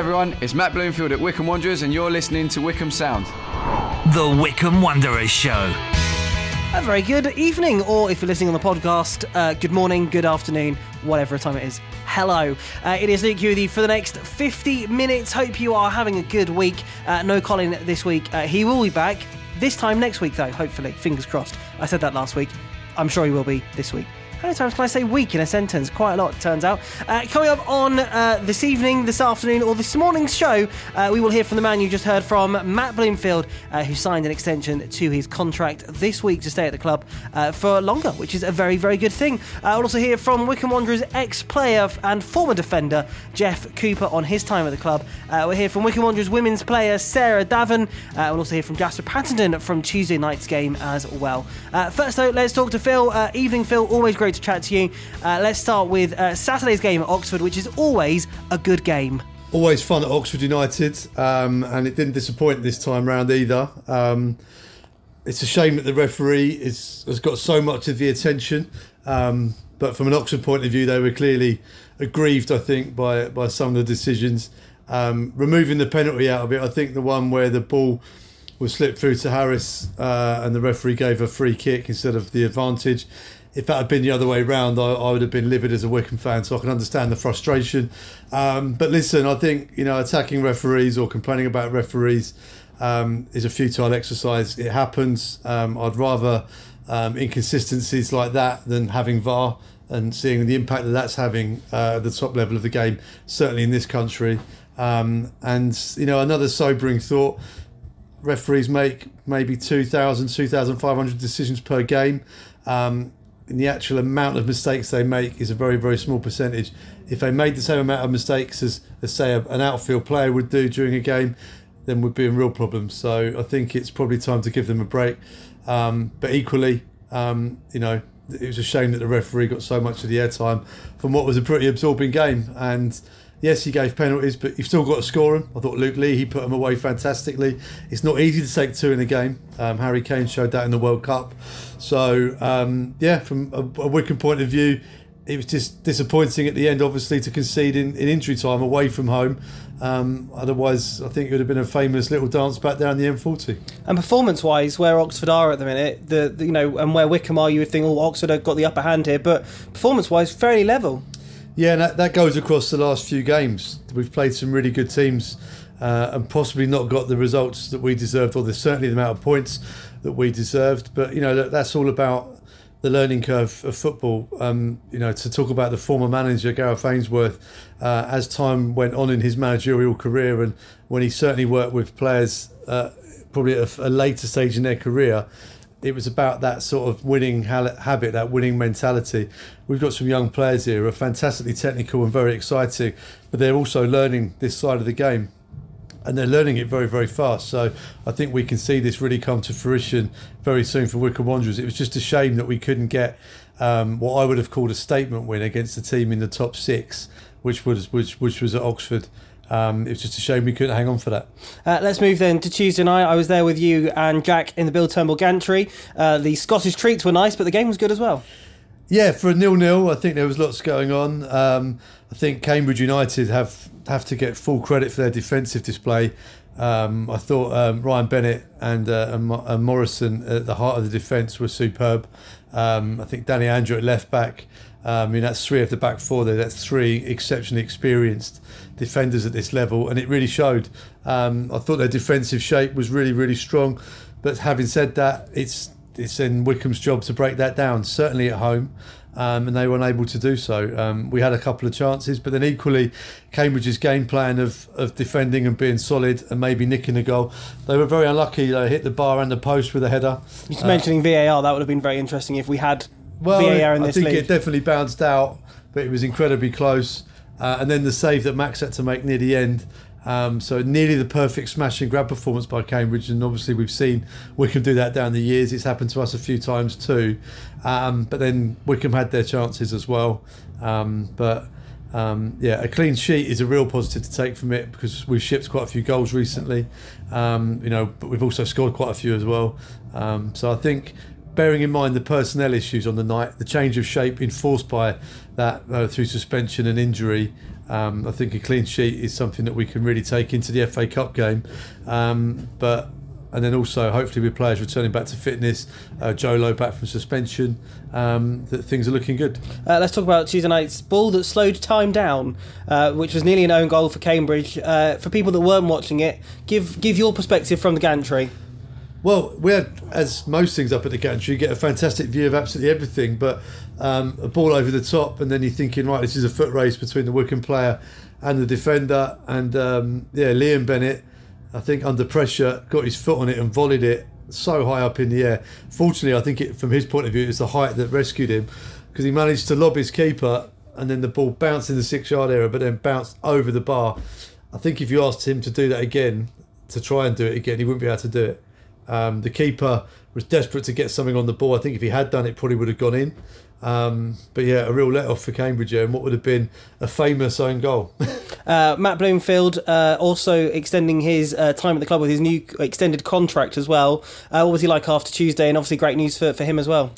Hi everyone, it's Matt Bloomfield at Wycombe Wanderers and you're listening to Wickham Sound. The Wycombe Wanderers Show. A very good evening, or if you're listening on the podcast, good morning, good afternoon, whatever time it is. Hello. It is Luke Hewley for the next 50 minutes. Hope you are having a good week. No Colin this week. He will be back this time next week, though, hopefully. Fingers crossed. I said that last week. I'm sure he will be this week. How many times can I say week in a sentence? Quite a lot, it turns out. Coming up on this evening, this afternoon, or this morning's show, we will hear from the man you just heard from, Matt Bloomfield, who signed an extension to his contract this week to stay at the club for longer, which is a very, very good thing. We'll also hear from Wycombe Wanderers ex-player and former defender, Geoff Cooper, on his time at the club. We'll hear from Wycombe Wanderers women's player, Sarah Davern. We'll also hear from Jasper Pattenden from Tuesday night's game as well. First, though, let's talk to Phil. Evening, Phil. Always great to chat to you. Let's start with Saturday's game at Oxford, which is always a good game. Always fun at Oxford United, and it didn't disappoint this time round either. It's a shame that the referee has got so much of the attention, but from an Oxford point of view, they were clearly aggrieved, I think, by some of the decisions. Removing the penalty out of it, I think the one where the ball was slipped through to Harris and the referee gave a free kick instead of the advantage. If that had been the other way round, I would have been livid as a Wycombe fan, so I can understand the frustration. But listen, I think, attacking referees or complaining about referees is a futile exercise. It happens. I'd rather inconsistencies like that than having VAR and seeing the impact that that's having at the top level of the game, certainly in this country. And another sobering thought, referees make maybe 2,000, 2,500 decisions per game. And the actual amount of mistakes they make is a very, very small percentage. If they made the same amount of mistakes as say, an outfield player would do during a game, then we'd be in real problems. So I think it's probably time to give them a break. But equally, it was a shame that the referee got so much of the airtime from what was a pretty absorbing game. And yes, he gave penalties, but you've still got to score them. I thought Luke Lee, he put them away fantastically. It's not easy to take two in a game. Harry Kane showed that in the World Cup. So, from a Wycombe point of view, it was just disappointing at the end, obviously, to concede in injury time away from home. Otherwise, I think it would have been a famous little dance back down the M40. And performance-wise, where Oxford are at the minute, and where Wycombe are, you would think, Oxford have got the upper hand here. But performance-wise, fairly level. Yeah, and that goes across the last few games. We've played some really good teams and possibly not got the results that we deserved, or there's certainly the amount of points that we deserved. But, that's all about the learning curve of football. To talk about the former manager, Gareth Ainsworth, as time went on in his managerial career and when he certainly worked with players probably at a later stage in their career, it was about that sort of winning habit, that winning mentality. We've got some young players here who are fantastically technical and very exciting, but they're also learning this side of the game, and they're learning it very, very fast. So I think we can see this really come to fruition very soon for Wycombe Wanderers. It was just a shame that we couldn't get what I would have called a statement win against a team in the top six, which was at Oxford. It was just a shame we couldn't hang on for that. Let's move then to Tuesday night. I was there with you and Jack in the Bill Turnbull gantry. The Scottish treats were nice, but the game was good as well. Yeah, for a 0-0, I think there was lots going on. I think Cambridge United have to get full credit for their defensive display. I thought Ryan Bennett and Morrison at the heart of the defence were superb. I think Danny Andrew at left back. That's three of the back four there. That's three exceptionally experienced defenders at this level, and it really showed. I thought their defensive shape was really, really strong. But having said that, it's in Wycombe's job to break that down, certainly at home, and they were unable to do so. We had a couple of chances, but then equally, Cambridge's game plan of defending and being solid and maybe nicking a goal, they were very unlucky. They hit the bar and the post with a header. Just mentioning VAR, that would have been very interesting if we had... Well, I think it definitely bounced out, but it was incredibly close. And then the save that Max had to make near the end. So nearly the perfect smash and grab performance by Cambridge. And obviously we've seen Wycombe do that down the years. It's happened to us a few times too. But then Wycombe had their chances as well. A clean sheet is a real positive to take from it because we've shipped quite a few goals recently. But we've also scored quite a few as well. So I think... bearing in mind the personnel issues on the night, the change of shape enforced by that through suspension and injury, I think a clean sheet is something that we can really take into the FA Cup game. And then also, hopefully, with players returning back to fitness, Joe Lowe back from suspension, that things are looking good. Let's talk about Tuesday night's ball that slowed time down, which was nearly an own goal for Cambridge. For people that weren't watching it, give your perspective from the gantry. Well, we had, as most things up at the gantry, you get a fantastic view of absolutely everything, but a ball over the top, and then you're thinking, right, this is a foot race between the Wickham player and the defender, and Liam Bennett, I think under pressure, got his foot on it and volleyed it so high up in the air. Fortunately, I think from his point of view, it was the height that rescued him, because he managed to lob his keeper and then the ball bounced in the 6-yard area, but then bounced over the bar. I think if you asked him to do that again, to try and do it again, he wouldn't be able to do it. The keeper was desperate to get something on the ball. I think if he had done it, probably would have gone in. But yeah, a real let-off for Cambridge and what would have been a famous own goal. Matt Bloomfield also extending his time at the club with his new extended contract as well. What was he like after Tuesday? And obviously great news for him as well.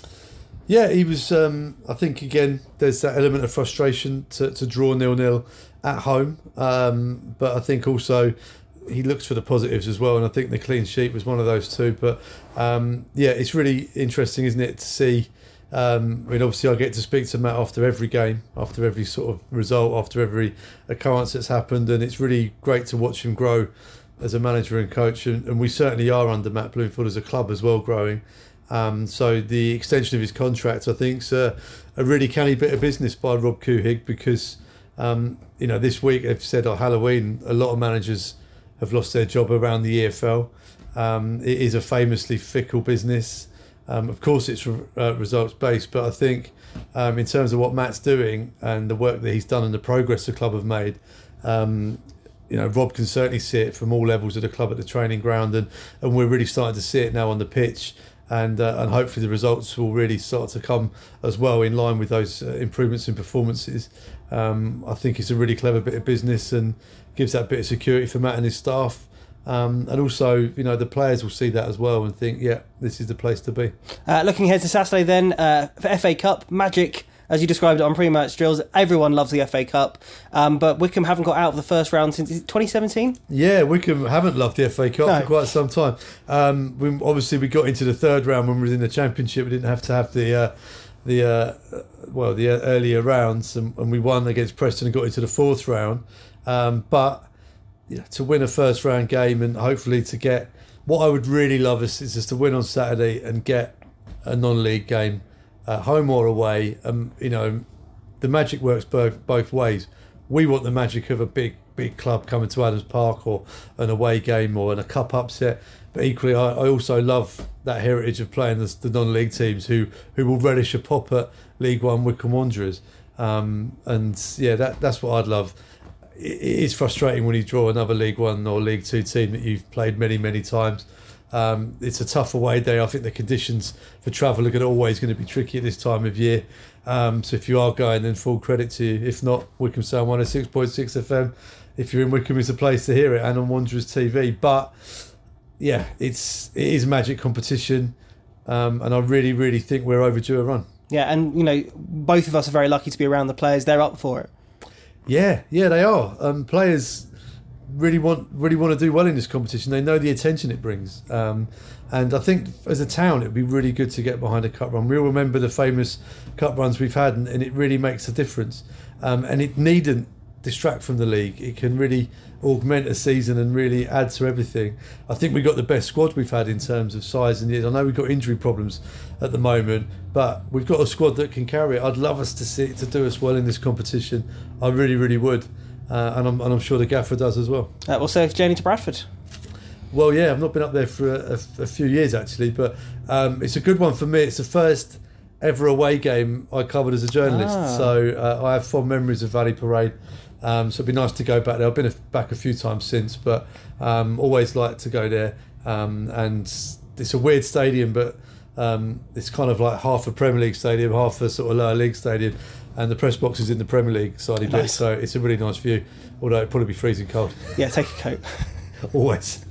Yeah, he was, I think, again, there's that element of frustration to draw 0-0 at home. But I think also he looks for the positives as well. And I think the clean sheet was one of those two. But yeah, it's really interesting, isn't it, to see... I mean, obviously I get to speak to Matt after every game, after every sort of result, after every occurrence that's happened, and it's really great to watch him grow as a manager and coach, and we certainly are under Matt Bloomfield as a club as well, growing. So the extension of his contract, I think, is a really canny bit of business by Rob Couhig, because you know, this week they've said on Halloween a lot of managers have lost their job around the EFL. It is a famously fickle business. Of course, it's results based, but I think in terms of what Matt's doing and the work that he's done and the progress the club have made, you know, Rob can certainly see it from all levels of the club at the training ground, and we're really starting to see it now on the pitch, and hopefully the results will really start to come as well in line with those improvements in performances. I think it's a really clever bit of business and gives that bit of security for Matt and his staff. And also, you know, the players will see that as well and think, yeah, this is the place to be. Looking ahead to Saturday then, for FA Cup, magic, as you described it on pre-match drills, everyone loves the FA Cup, but Wickham haven't got out of the first round since 2017? Yeah, Wickham haven't loved the FA Cup for quite some time. We got into the third round when we were in the Championship. We didn't have to have the earlier rounds, and we won against Preston and got into the fourth round. But... yeah, to win a first round game, and hopefully to get what I would really love is just to win on Saturday and get a non-league game, home or away. You know, the magic works both ways. We want the magic of a big club coming to Adams Park, or an away game, or in a cup upset. But equally, I also love that heritage of playing the non-league teams who will relish a pop at League One Wickham Wanderers. And yeah, that's what I'd love. It is frustrating when you draw another League One or League Two team that you've played many, many times. It's a tough away day. I think the conditions for travel are always going to be tricky at this time of year. So if you are going, then full credit to you. If not, Wickham Sound 106.6 FM. If you're in Wickham, it's a place to hear it, and on Wanderers TV. But yeah, it is a magic competition, and I really, really think we're overdue a run. Yeah, and you know, both of us are very lucky to be around the players. They're up for it. Yeah, they are. Players really want to do well in this competition. They know the attention it brings, and I think as a town, it'd be really good to get behind a cup run. We all remember the famous cup runs we've had, and it really makes a difference. And it needn't distract from the league. It can really augment a season and really add to everything. I think we got the best squad we've had in terms of size and years. I know we've got injury problems at the moment, but we've got a squad that can carry it. I'd love us to do us well in this competition. I really, really would, and I'm sure the gaffer does as well. What's the journey to Bradford? Well, yeah, I've not been up there for a few years actually, but it's a good one for me. It's the first ever away game I covered as a journalist, so I have fond memories of Valley Parade. So it'd be nice to go back there. I've been back a few times since, but always like to go there. And it's a weird stadium, but it's kind of like half a Premier League stadium, half a sort of lower league stadium, and the press box is in the Premier League side of it. So it's a really nice view, although it'd probably be freezing cold. Yeah, take a coat. Always.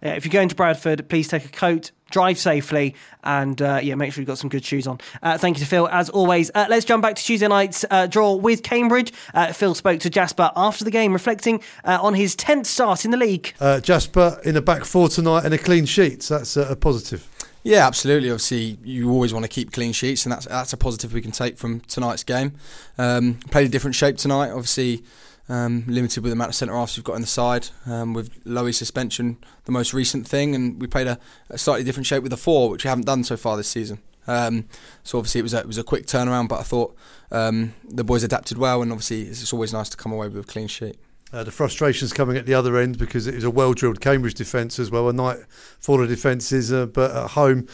If you're going to Bradford, please take a coat, drive safely, and make sure you've got some good shoes on. Thank you to Phil, as always. Let's jump back to Tuesday night's draw with Cambridge. Phil spoke to Jasper after the game, reflecting on his 10th start in the league. Jasper, in the back four tonight and a clean sheet, so that's a positive. Yeah, absolutely. Obviously, you always want to keep clean sheets, and that's a positive we can take from tonight's game. Played a different shape tonight, obviously. Limited with the amount of centre-halves we've got on the side, with Lowy's suspension, the most recent thing, and we played a slightly different shape with the four, which we haven't done so far this season. So obviously it was a quick turnaround, but I thought the boys adapted well, and obviously it's always nice to come away with a clean sheet. The frustration's coming at the other end because it was a well-drilled Cambridge defence as well, a night for the defences, but at home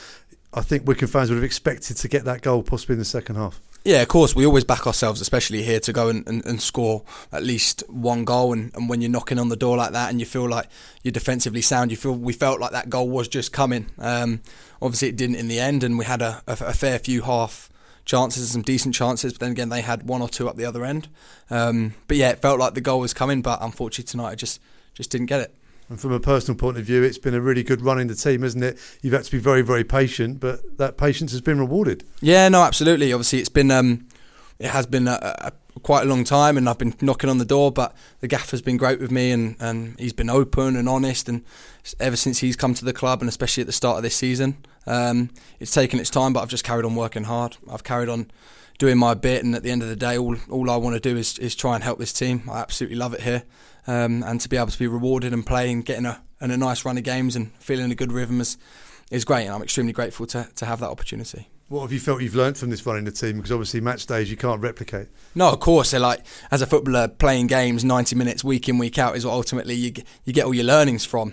I think Wickham fans would have expected to get that goal possibly in the second half. Yeah, of course, we always back ourselves, especially here, to go and score at least one goal. And when you're knocking on the door like that and you feel like you're defensively sound, we felt like that goal was just coming. Obviously, it didn't in the end, and we had a fair few half chances, some decent chances, but then again, they had one or two up the other end. But yeah, it felt like the goal was coming, but unfortunately tonight I just didn't get it. And from a personal point of view, it's been a really good run in the team, hasn't it? You've had to be very, very patient, but that patience has been rewarded. Yeah, no, absolutely. Obviously, it's been, it has been quite a long time, and I've been knocking on the door, but the gaffer's been great with me, and he's been open and honest, and ever since he's come to the club, and especially at the start of this season, it's taken its time, but I've just carried on working hard. I've carried on doing my bit, and at the end of the day, all I want to do is try and help this team. I absolutely love it here. And to be able to be rewarded and playing, getting a nice run of games and feeling a good rhythm is great, and I'm extremely grateful to have that opportunity. What have you felt you've learnt from this run in the team? Because obviously match days you can't replicate. No, of course. They're like, as a footballer, playing games 90 minutes week in, week out is what ultimately you get all your learnings from.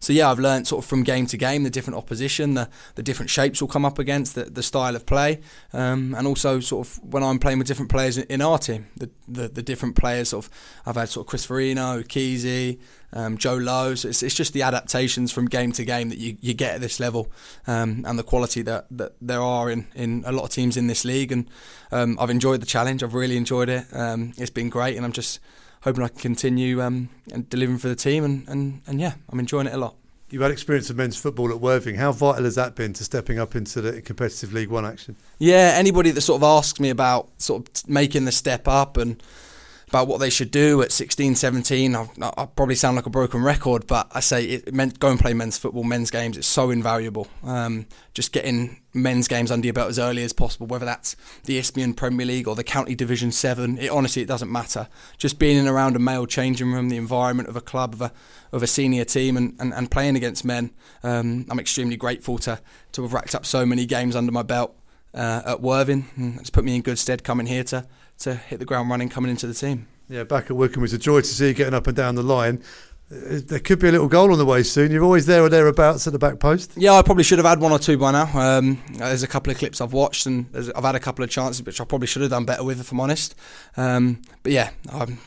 So yeah, I've learnt sort of from game to game, the different opposition, the different shapes we'll come up against, the style of play, and also sort of when I'm playing with different players in our team, the different players. Sort of, I've had sort of Chris Farino, Kesey, Joe Lowe. So it's just the adaptations from game to game that you get at this level, and the quality that there are in a lot of teams in this league. And I've enjoyed the challenge. I've really enjoyed it. It's been great, and I'm just hoping I can continue and delivering for the team. And yeah, I'm enjoying it a lot. You've had experience of men's football at Worthing. How vital has that been to stepping up into the competitive League One action? Yeah, anybody that sort of asks me about sort of making the step up and about what they should do at 16, 17, I probably sound like a broken record, but I say it meant go and play men's football, men's games. It's so invaluable. Just getting men's games under your belt as early as possible, whether that's the Isthmian Premier League or the County Division 7, it doesn't matter. Just being in around a male changing room, the environment of a club, of a senior team, and playing against men. I'm extremely grateful to have racked up so many games under my belt at Worthing. It's put me in good stead coming here to hit the ground running coming into the team. Yeah, back at Wickham, it's a joy to see you getting up and down the line. There could be a little goal on the way soon. You're always there or thereabouts at the back post. Yeah, I probably should have had one or two by now. There's a couple of clips I've watched, and I've had a couple of chances which I probably should have done better with, if I'm honest. But yeah,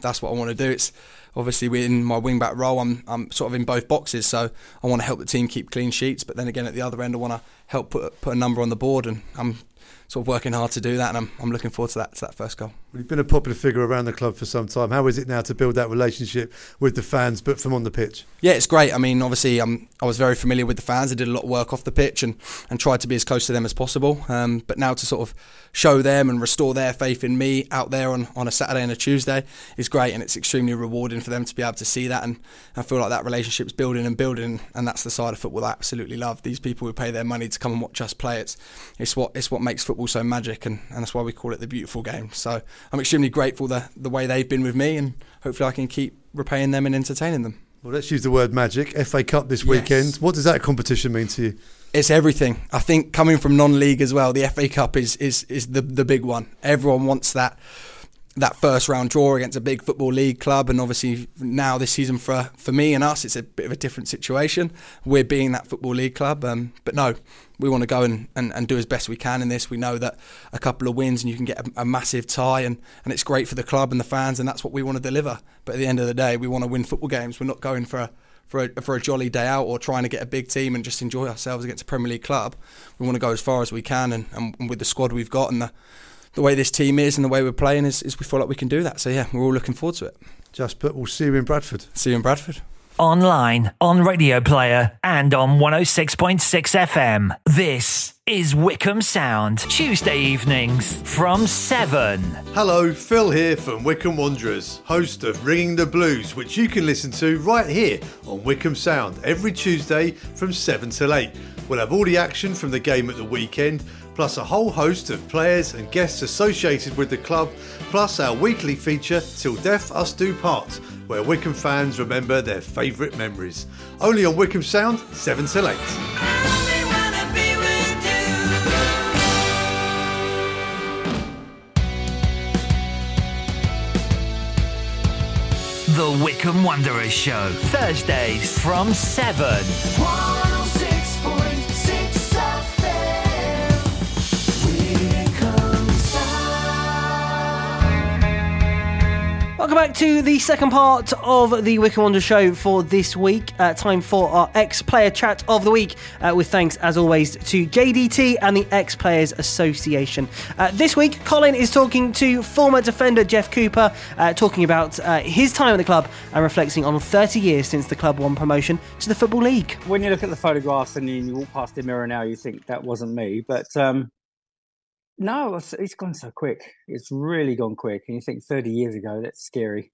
that's what I want to do. It's obviously in my wing back role, I'm sort of in both boxes, so I want to help the team keep clean sheets, but then again at the other end I want to help put a number on the board, and I'm sort of working hard to do that, and I'm looking forward to that first goal. You've been a popular figure around the club for some time. How is it now to build that relationship with the fans, but from on the pitch? Yeah, it's great. I mean, obviously, I was very familiar with the fans. I did a lot of work off the pitch and tried to be as close to them as possible. But now to sort of show them and restore their faith in me out there on a Saturday and a Tuesday is great, and it's extremely rewarding for them to be able to see that, and I feel like that relationship's building and building, and that's the side of football I absolutely love. These people who pay their money to come and watch us play, it's what makes football so magic, and that's why we call it the beautiful game. So I'm extremely grateful the way they've been with me, and hopefully I can keep repaying them and entertaining them. Well, let's use the word magic. FA Cup this weekend. What does that competition mean to you? It's everything. I think coming from non-league as well, the FA Cup is the big one. Everyone wants that first round draw against a big football league club, and obviously now this season for me and us, it's a bit of a different situation. We're being that football league club, but no, we want to go and do as best we can in this. We know that a couple of wins and you can get a massive tie, and it's great for the club and the fans, and that's what we want to deliver. But at the end of the day, we want to win football games. We're not going for a jolly day out or trying to get a big team and just enjoy ourselves against a Premier League club. We want to go as far as we can, and with the squad we've got and the way this team is and the way we're playing is we feel like we can do that. So yeah, we're all looking forward to it. Jasper, we'll see you in Bradford. online, on Radio Player, and on 106.6 FM. This is Wickham Sound, Tuesday evenings from 7. Hello, Phil here from Wycombe Wanderers, host of Ringing the Blues, which you can listen to right here on Wycombe Sound every Tuesday from 7 till 8. We'll have all the action from the game at the weekend, plus a whole host of players and guests associated with the club, plus our weekly feature, Till Death Us Do Part, where Wycombe fans remember their favourite memories. Only on Wycombe Sound, 7 till 8. The Wycombe Wanderers Show, Thursdays from 7. 106.6 FM, Wycombe Sound. Welcome back to the second part of the Wycombe Wanderers Show for this week. Time for our ex-player chat of the week, with thanks, as always, to JDT and the Ex-Players Association. This week, Colin is talking to former defender Geoff Cooper, talking about his time at the club and reflecting on 30 years since the club won promotion to the Football League. When you look at the photographs and you walk past the mirror now, you think that wasn't me. But no, it's gone so quick. It's really gone quick. And you think 30 years ago, that's scary.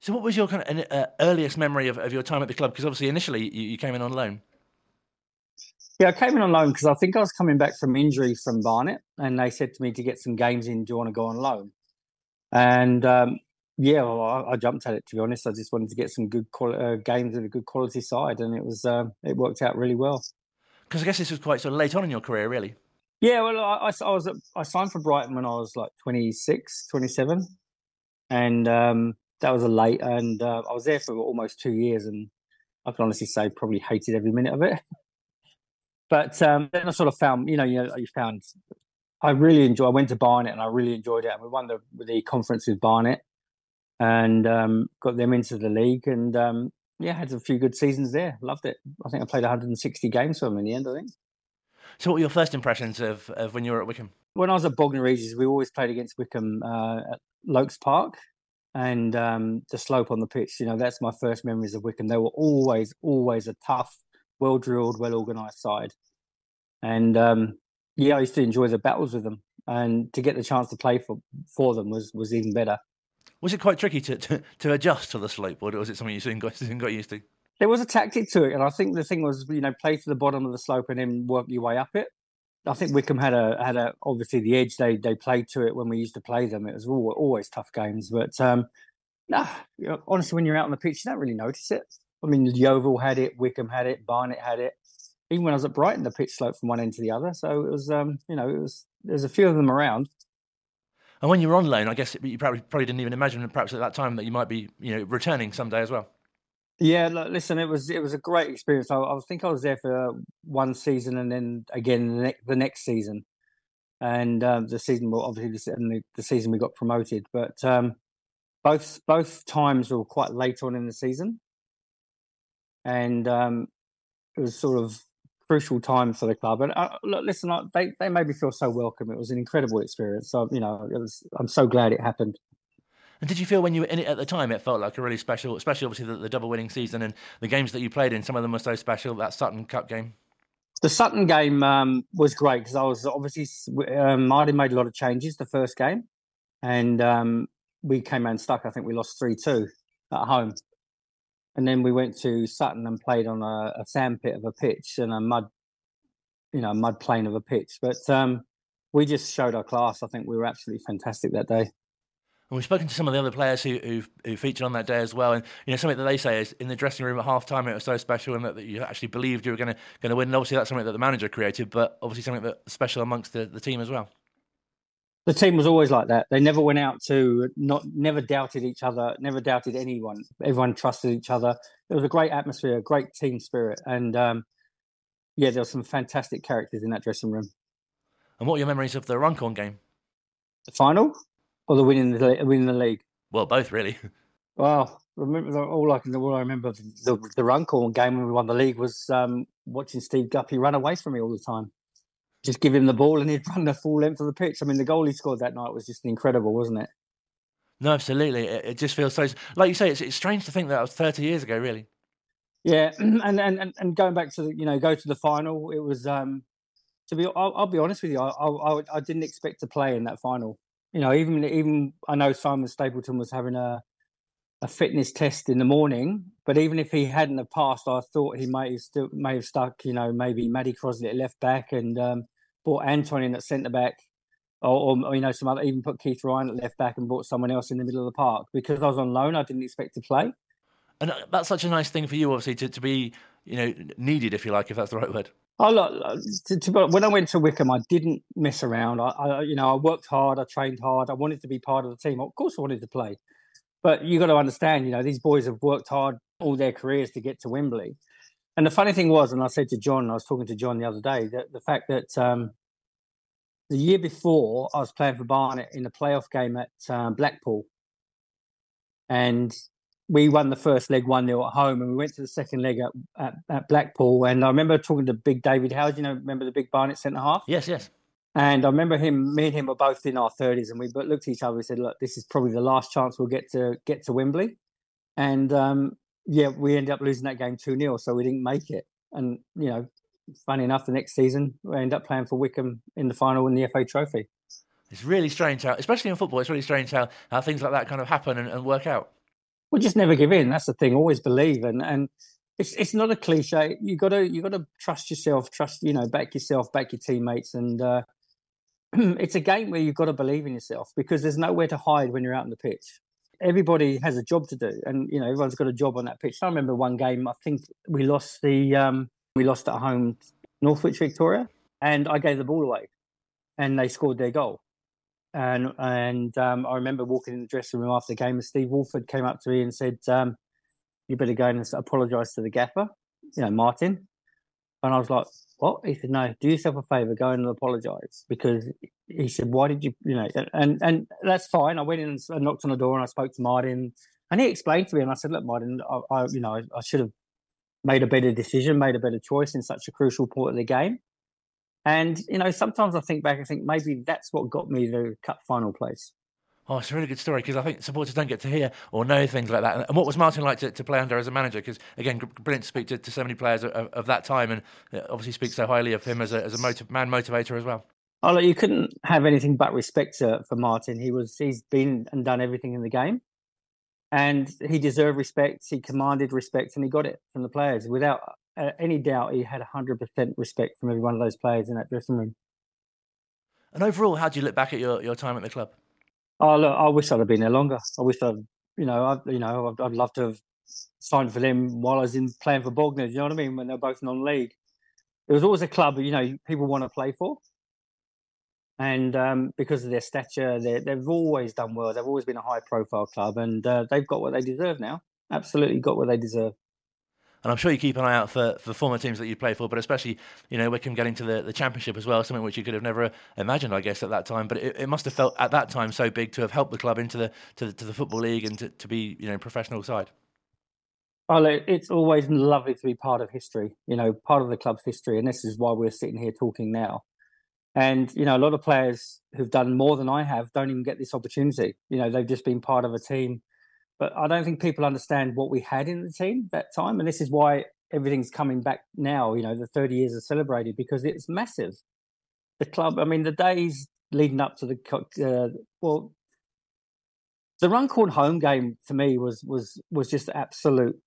So what was your kind of earliest memory of your time at the club? Because obviously initially you came in on loan. Yeah, I came in on loan because I think I was coming back from injury from Barnet, and they said to me to get some games in, do you want to go on loan? And I jumped at it, to be honest. I just wanted to get some good games with a good quality side, and it worked out really well. Because I guess this was quite sort of late on in your career, really. Yeah, well, I signed for Brighton when I was like 26, 27, and that was a late, and I was there for almost 2 years, and I can honestly say probably hated every minute of it. But then I sort of found, I went to Barnet and I really enjoyed it. And we won the conference with Barnet and got them into the league and, had a few good seasons there. Loved it. I think I played 160 games for them in the end, I think. So what were your first impressions of when you were at Wycombe? When I was at Bognor Regis, we always played against Wycombe at Lokes Park and the slope on the pitch. You know, that's my first memories of Wycombe. They were always, always a tough, well-drilled, well-organised side. And, I used to enjoy the battles with them. And to get the chance to play for them was even better. Was it quite tricky to adjust to the slope, or was it something you soon got used to? There was a tactic to it. And I think the thing was, play to the bottom of the slope and then work your way up it. I think Wycombe had obviously the edge. They played to it when we used to play them. It was always tough games. But, honestly, when you're out on the pitch, you don't really notice it. I mean, Yeovil had it, Wycombe had it, Barnet had it. Even when I was at Brighton, the pitch sloped from one end to the other. So it was, there's a few of them around. And when you were on loan, I guess you probably didn't even imagine, perhaps at that time, that you might be, returning someday as well. Yeah, look, listen, it was a great experience. I think I was there for one season, and then again the next season, and the season we got promoted. But both times were quite late on in the season. And it was sort of crucial time for the club. And they made me feel so welcome. It was an incredible experience. So, I'm so glad it happened. And did you feel when you were in it at the time, it felt like a really special, especially obviously the double winning season and the games that you played in, some of them were so special, that Sutton Cup game? The Sutton game was great because I was obviously, Martin made a lot of changes the first game. And we came unstuck. I think we lost 3-2 at home. And then we went to Sutton and played on a sandpit of a pitch and a mud plain of a pitch. But we just showed our class. I think we were absolutely fantastic that day. And we've spoken to some of the other players who featured on that day as well. And, something that they say is in the dressing room at halftime, it was so special and that you actually believed you were going to win. And obviously that's something that the manager created, but obviously something that's special amongst the team as well. The team was always like that. They never went out to never doubted each other, never doubted anyone. Everyone trusted each other. It was a great atmosphere, a great team spirit. And, there were some fantastic characters in that dressing room. And what were your memories of the Runcorn game? The final or the winning the league? Well, both, really. Well, all I remember of the Runcorn game when we won the league was watching Steve Guppy run away from me all the time. Just give him the ball and he'd run the full length of the pitch. I mean, the goal he scored that night was just incredible, wasn't it? No, absolutely. It just feels so... Like you say, it's strange to think that was 30 years ago, really. Yeah, and going back to, go to the final, it was... I'll be honest with you, I didn't expect to play in that final. Even I know Simon Stapleton was having a fitness test in the morning, but even if he hadn't have passed, I thought he may have stuck, maybe Maddie Crosley at left back and brought Anton in at centre back, or some other, even put Keith Ryan at left back and brought someone else in the middle of the park. Because I was on loan, I didn't expect to play. And that's such a nice thing for you, obviously, to be, needed, if you like, if that's the right word. When I went to Wickham, I didn't mess around. I worked hard, I trained hard, I wanted to be part of the team. Of course I wanted to play. But you got to understand, these boys have worked hard all their careers to get to Wembley. And the funny thing was, and I said to John, I was talking to John the other day, that the fact that the year before I was playing for Barnet in a playoff game at Blackpool. And we won the first leg 1-0 at home, and we went to the second leg at Blackpool. And I remember talking to big David Howard, remember the big Barnet centre-half? Yes, yes. And I remember me and him were both in our 30s, and we looked at each other and said, look, this is probably the last chance we'll get to Wembley. And, we ended up losing that game 2-0, so we didn't make it. And, funny enough, the next season, we ended up playing for Wickham in the final in the FA Trophy. It's really strange how, especially in football, it's really strange how things like that kind of happen and work out. Well, just never give in. That's the thing. Always believe, and it's not a cliche. You got to trust yourself. Trust back yourself, back your teammates, and it's a game where you've got to believe in yourself because there's nowhere to hide when you're out on the pitch. Everybody has a job to do, and everyone's got a job on that pitch. I remember one game. I think we lost we lost at home Northwich Victoria, and I gave the ball away, and they scored their goal. And I remember walking in the dressing room after the game, and Steve Walford came up to me and said, "You better go and apologise to the gaffer, Martin." And I was like, "What?" He said, "No, do yourself a favour, go and apologise." Because he said, "Why did you, And that's fine. I went in and knocked on the door, and I spoke to Martin, and he explained to me. And I said, "Look, Martin, I should have made a better decision, made a better choice in such a crucial part of the game." And, sometimes I think back, I think maybe that's what got me the cup final place. Oh, it's a really good story because I think supporters don't get to hear or know things like that. And what was Martin like to play under as a manager? Because, again, brilliant to speak to so many players of that time and obviously speak so highly of him as a motivator as well. Oh, look, you couldn't have anything but respect for Martin. He's been and done everything in the game. And he deserved respect, he commanded respect, and he got it from the players without... any doubt, he had 100% respect from every one of those players in that dressing room. And overall, how do you look back at your time at the club? Oh, look, I wish I'd have been there longer. I wish I'd love to have signed for them while I was in playing for Bognor. You know what I mean? When they're both non-league, it was always a club people want to play for, and because of their stature, they've always done well. They've always been a high-profile club, and they've got what they deserve now. Absolutely, got what they deserve. And I'm sure you keep an eye out for former teams that you play for, but especially, Wickham getting to the Championship as well, something which you could have never imagined, I guess, at that time. But it must have felt at that time so big to have helped the club into the Football League and to be, professional side. Oh, look, it's always lovely to be part of history, part of the club's history. And this is why we're sitting here talking now. And, a lot of players who've done more than I have don't even get this opportunity. They've just been part of a team. But I don't think people understand what we had in the team that time. And this is why everything's coming back now. The 30 years are celebrated because it's massive. The club, the days leading up to the Runcorn home game to me was just absolute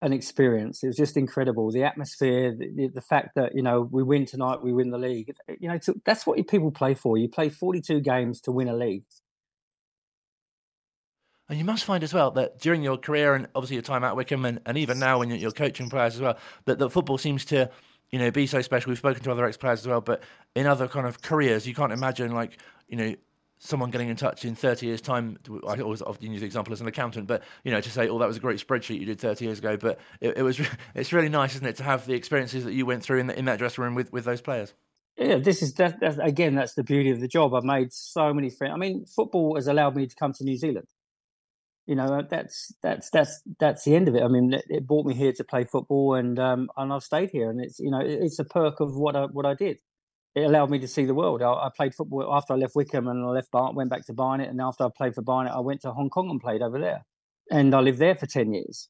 an experience. It was just incredible. The atmosphere, the fact that, we win tonight, we win the league. That's what people play for. You play 42 games to win a league. And you must find as well that during your career and obviously your time at Wickham and even now when you're coaching players as well, that football seems to, be so special. We've spoken to other ex-players as well, but in other kind of careers, you can't imagine someone getting in touch in 30 years' time. I always often use the example as an accountant, but, to say, oh, that was a great spreadsheet you did 30 years ago. But it's really nice, isn't it, to have the experiences that you went through in that dressing room with those players. Yeah, that's the beauty of the job. I've made so many friends. Football has allowed me to come to New Zealand. That's the end of it. It brought me here to play football, and I've stayed here, and it's a perk of what I did. it allowed me to see the world. I played football after I left Wickham, and I left went back to Barnet, and after I played for Barnet, I went to Hong Kong and played over there, and I lived there for 10 years.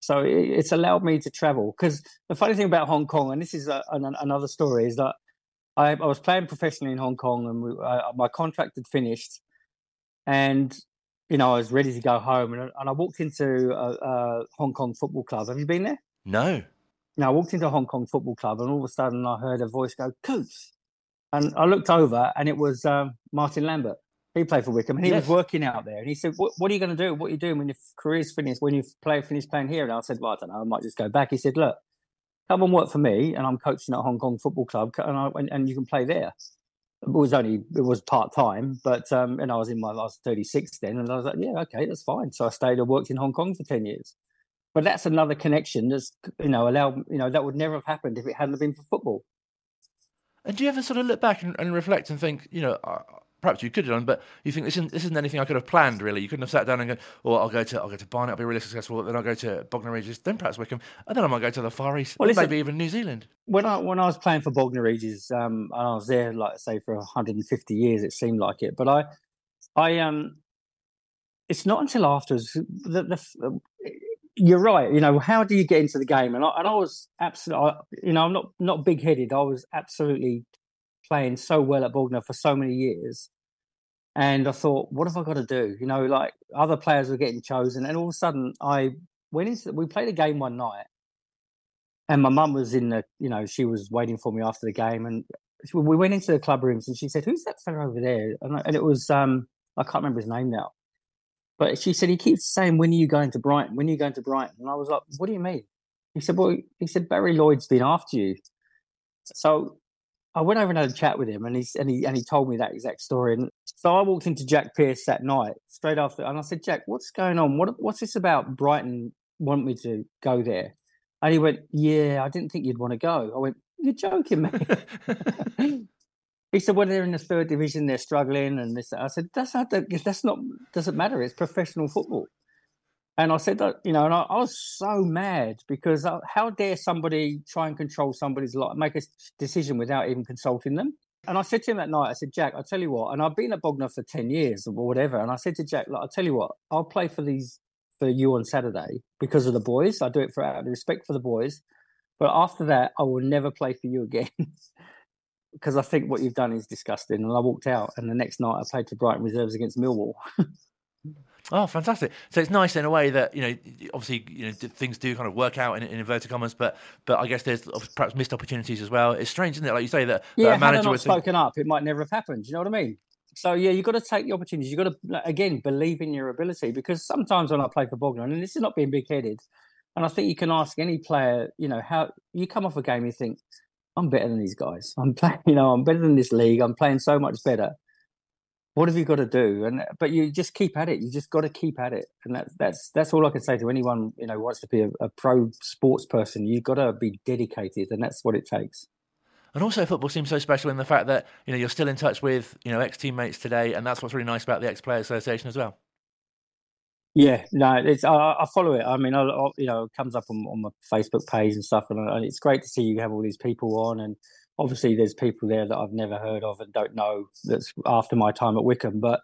So it's allowed me to travel. Because the funny thing about Hong Kong, and this is another story, is that I was playing professionally in Hong Kong, and my contract had finished, and you know I was ready to go home, and I walked into a Hong Kong football club. Have you been there? No. No, I walked into a Hong Kong football club, and all of a sudden I heard a voice go, "Coots," and I looked over, and it was Martin Lambert. He played for Wickham, and he was working out there. And he said, what are you going to do? What are you doing when your career's finished, when you've finished playing here? And I said, well, I don't know. I might just go back. He said, look, come and work for me, and I'm coaching at Hong Kong Football Club, and you can play there. It was part-time, but and I was in my last 36 then, and I was like, yeah, okay, that's fine. So I stayed and worked in Hong Kong for 10 years. But that's another connection that's, allowed, that would never have happened if it hadn't been for football. And do you ever sort of look back and reflect and think, perhaps you could have done, but you think this isn't anything I could have planned, really. You couldn't have sat down and go, I'll go to Barnet, I'll be really successful, then I'll go to Bognor Regis, then perhaps Wickham, and then I might go to the Far East, well, maybe even New Zealand. When I was playing for Bognor Regis, and I was there, like I say, for 150 years, it seemed like it. But I it's not until afterwards that you're right. How do you get into the game? And I was absolutely, I'm not big headed. I was absolutely playing so well at Bognor for so many years. And I thought, what have I got to do? Other players were getting chosen. And all of a sudden, we played a game one night. And my mum was she was waiting for me after the game. And we went into the club rooms and she said, who's that fella over there? And it was, I can't remember his name now. But she said, he keeps saying, when are you going to Brighton? When are you going to Brighton? And I was like, what do you mean? He said, Barry Lloyd's been after you. So I went over and had a chat with him, and he told me that exact story. And so I walked into Jack Pierce that night, straight after, and I said, Jack, what's going on? What's this about Brighton want me to go there? And he went, yeah, I didn't think you'd want to go. I went, you're joking, man. He said, well, they're in the third division, they're struggling, and this. I said, that's not doesn't matter. It's professional football. And I said that, and I was so mad because how dare somebody try and control somebody's life, make a decision without even consulting them? And I said to him that night, I said, Jack, I'll tell you what, and I've been at Bognor for 10 years or whatever. And I said to Jack, I'll tell you what, I'll play for you on Saturday because of the boys. I do it out of respect for the boys. But after that, I will never play for you again because I think what you've done is disgusting. And I walked out, and the next night I played for Brighton Reserves against Millwall. Oh, fantastic! So it's nice in a way that obviously, things do kind of work out in inverted commas, but I guess there's perhaps missed opportunities as well. It's strange, isn't it? Like you say that, yeah, that a manager had I not spoken up, it might never have happened. Do you know what I mean? So yeah, you've got to take the opportunities. You've got to again believe in your ability, because sometimes when I play for Bognor, and this is not being big-headed, and I think you can ask any player, how you come off a game, you think I'm better than these guys. I'm playing, I'm better than this league. I'm playing so much better. What have you got to do? But you just keep at it. You just got to keep at it, and that's all I can say to anyone who wants to be a pro sports person. You've got to be dedicated, and that's what it takes. And also, football seems so special in the fact that you're still in touch with ex-teammates today, and that's what's really nice about the Ex-Player Association as well. Yeah, no, I follow it. I mean, I it comes up on my Facebook page and stuff, and it's great to see you have all these people on. And obviously, there's people there that I've never heard of and don't know that's after my time at Wickham. But,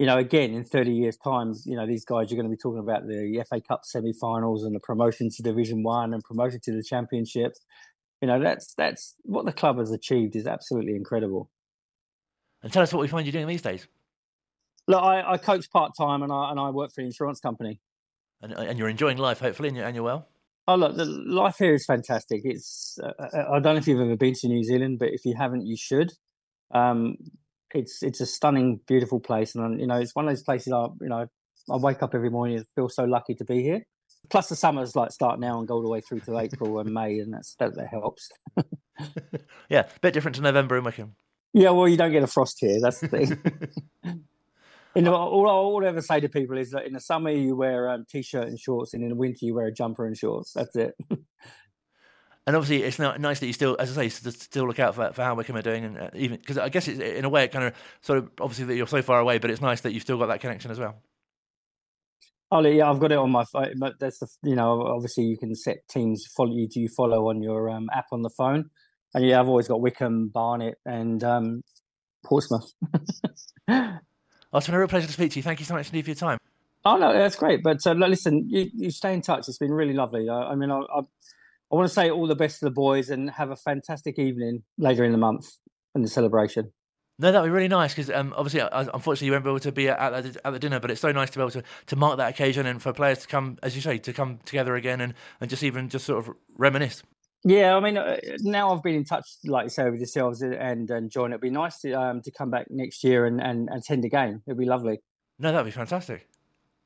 again, in 30 years' time, these guys, you're going to be talking about the FA Cup semi-finals and the promotion to Division 1 and promotion to the Championship. That's what the club has achieved is absolutely incredible. And tell us what we find you doing these days. Look, I coach part-time and I work for an insurance company. And you're enjoying life, hopefully, and you're well? Oh, look, the life here is fantastic. It's I don't know if you've ever been to New Zealand, but if you haven't, you should. It's a stunning, beautiful place. And, it's one of those places I wake up every morning and feel so lucky to be here. Plus the summers start now and go all the way through to April and May, and that helps. Yeah, a bit different to November in Wickham. Yeah, well, you don't get a frost here. That's the thing. All I ever say to people is that in the summer you wear a T-shirt and shorts, and in the winter you wear a jumper and shorts. That's it. And obviously it's nice that you still, as I say, still look out for how Wickham are doing. And even because I guess it's, in a way it kind of sort of obviously that you're so far away, but it's nice that you've still got that connection as well. Oh, yeah, I've got it on my phone. But that's, obviously you can set teams follow you on your app on the phone. And yeah, I've always got Wickham, Barnet and Portsmouth. Oh, it's been a real pleasure to speak to you. Thank you so much indeed for your time. Oh, no, that's great. But listen, you stay in touch. It's been really lovely. I mean, I want to say all the best to the boys and have a fantastic evening later in the month and the celebration. No, that'd be really nice because obviously, unfortunately, you won't be able to be at the dinner, but it's so nice to be able to mark that occasion and for players to come, as you say, to come together again and just even just sort of reminisce. Yeah, I mean, now I've been in touch, like you say, with yourselves and John. It'd be nice to come back next year and attend a game. It'd be lovely. No, that'd be fantastic.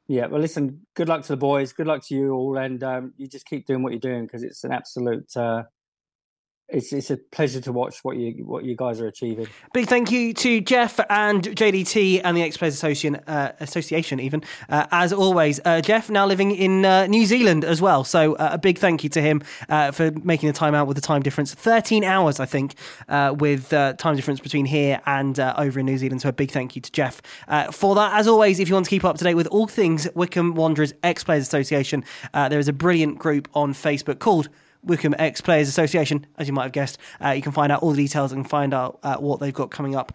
Yeah, well, listen, good luck to the boys. Good luck to you all. And you just keep doing what you're doing because it's an absolute... It's a pleasure to watch what you guys are achieving. Big thank you to Geoff and JDT and the Ex-Players Association even, as always. Geoff now living in New Zealand as well, so a big thank you to him for making the time out with the time difference. 13 hours, I think, with time difference between here and over in New Zealand, so a big thank you to Geoff for that. As always, if you want to keep up to date with all things Wycombe Wanderers Ex-Players Association, there is a brilliant group on Facebook called Wycombe Ex-Players Association, as you might have guessed. You can find out all the details and find out what they've got coming up.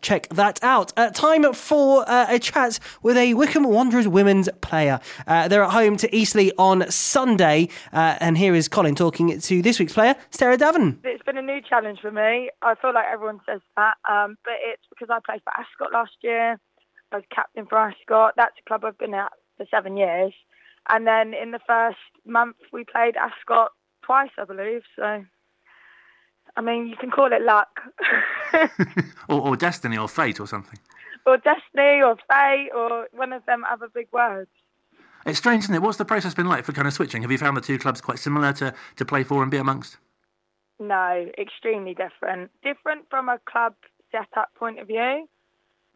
Check that out. Time for a chat with a Wycombe Wanderers women's player. They're at home to Eastleigh on Sunday, and here is Colin talking to this week's player, Sarah Davern. It's been a new challenge for me. I feel like everyone says that, but it's because I played for Ascot last year. I was captain for Ascot. That's a club I've been at for 7 years. And then in the first month, we played Ascot twice, I believe. So, I mean, you can call it luck. or destiny or fate or something. Or destiny or fate or one of them other big words. It's strange, isn't it? What's the process been like for kind of switching? Have you found the two clubs quite similar to play for and be amongst? No, extremely different. Different from a club set-up point of view.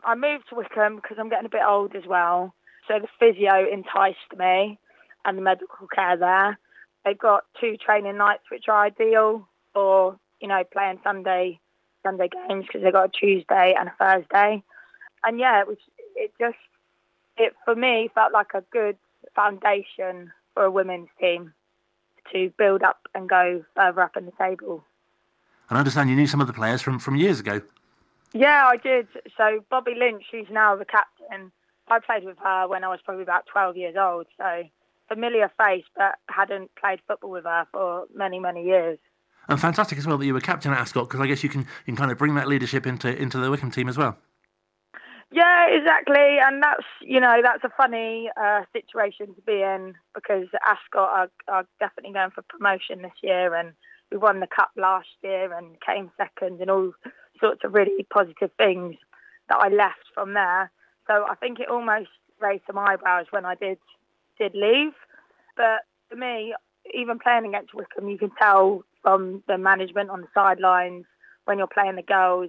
I moved to Wycombe because I'm getting a bit old as well. So the physio enticed me and the medical care there. They've got two training nights, which are ideal for, you know, playing Sunday games because they've got a Tuesday and a Thursday. And, yeah, it for me, felt like a good foundation for a women's team to build up and go further up in the table. And I understand you knew some of the players from years ago. Yeah, I did. So Bobby Lynch, who's now the captain, I played with her when I was probably about 12 years old, so... familiar face, but hadn't played football with her for many, many years. And fantastic as well that you were captain at Ascot, because I guess you can kind of bring that leadership into the Wycombe team as well. Yeah, exactly. And that's a funny situation to be in, because Ascot are definitely going for promotion this year, and we won the cup last year and came second and all sorts of really positive things that I left from there. So I think it almost raised some eyebrows when I did leave, but for me, even playing against Wycombe, you can tell from the management on the sidelines when you're playing the girls,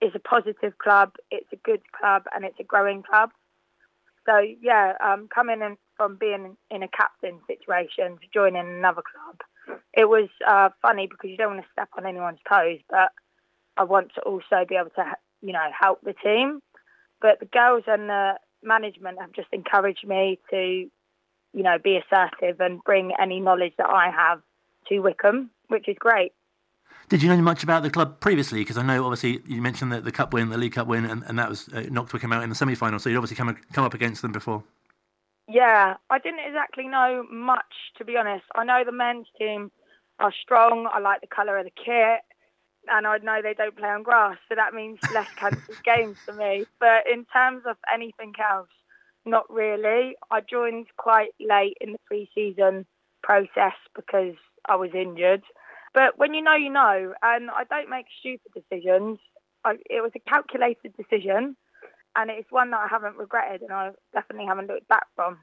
it's a positive club, it's a good club, and it's a growing club. So yeah, coming in from being in a captain situation to joining another club, it was funny because you don't want to step on anyone's toes, but I want to also be able to, you know, help the team. But the girls and the management have just encouraged me to, you know, be assertive and bring any knowledge that I have to Wycombe, which is great. Did you know much about the club previously? Because I know, obviously, you mentioned that the cup win, the League Cup win, and that was knocked Wycombe out in the semi-final, so you'd obviously come up against them before. Yeah, I didn't exactly know much, to be honest. I know the men's team are strong, I like the colour of the kit, and I know they don't play on grass, so that means less country games for me. But in terms of anything else, not really. I joined quite late in the pre-season process because I was injured. But when you know, and I don't make stupid decisions. It was a calculated decision, and it's one that I haven't regretted, and I definitely haven't looked back from.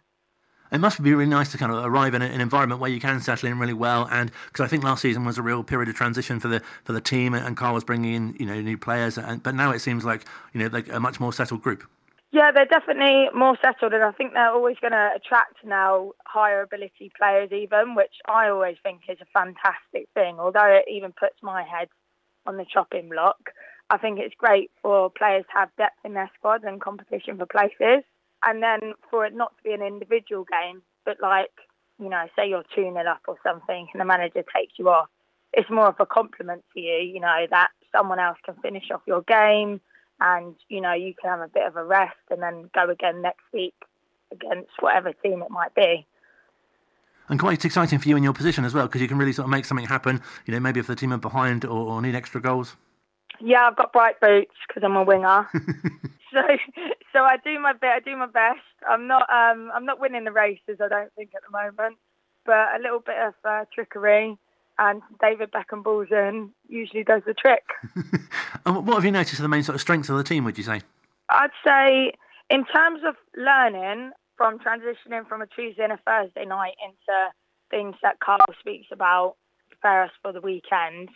It must be really nice to kind of arrive in an environment where you can settle in really well, and because I think last season was a real period of transition for the team, and Carl was bringing in, you know, new players, but now it seems like, you know, like a much more settled group. Yeah, they're definitely more settled, and I think they're always going to attract now higher ability players even, which I always think is a fantastic thing. Although it even puts my head on the chopping block, I think it's great for players to have depth in their squads and competition for places. And then for it not to be an individual game, but like, you know, say you're 2-0 up or something and the manager takes you off, it's more of a compliment to you, you know, that someone else can finish off your game and, you know, you can have a bit of a rest and then go again next week against whatever team it might be. And quite exciting for you in your position as well, because you can really sort of make something happen, you know, maybe if the team are behind or need extra goals. Yeah, I've got bright boots because I'm a winger. so I do my bit, I do my best. I'm not winning the races, I don't think, at the moment, but a little bit of trickery and David Beckham balls in usually does the trick. And what have you noticed are the main sort of strengths of the team, would you say? I'd say in terms of learning, from transitioning from a Tuesday and a Thursday night into things that Carl speaks about, prepare us for the weekend,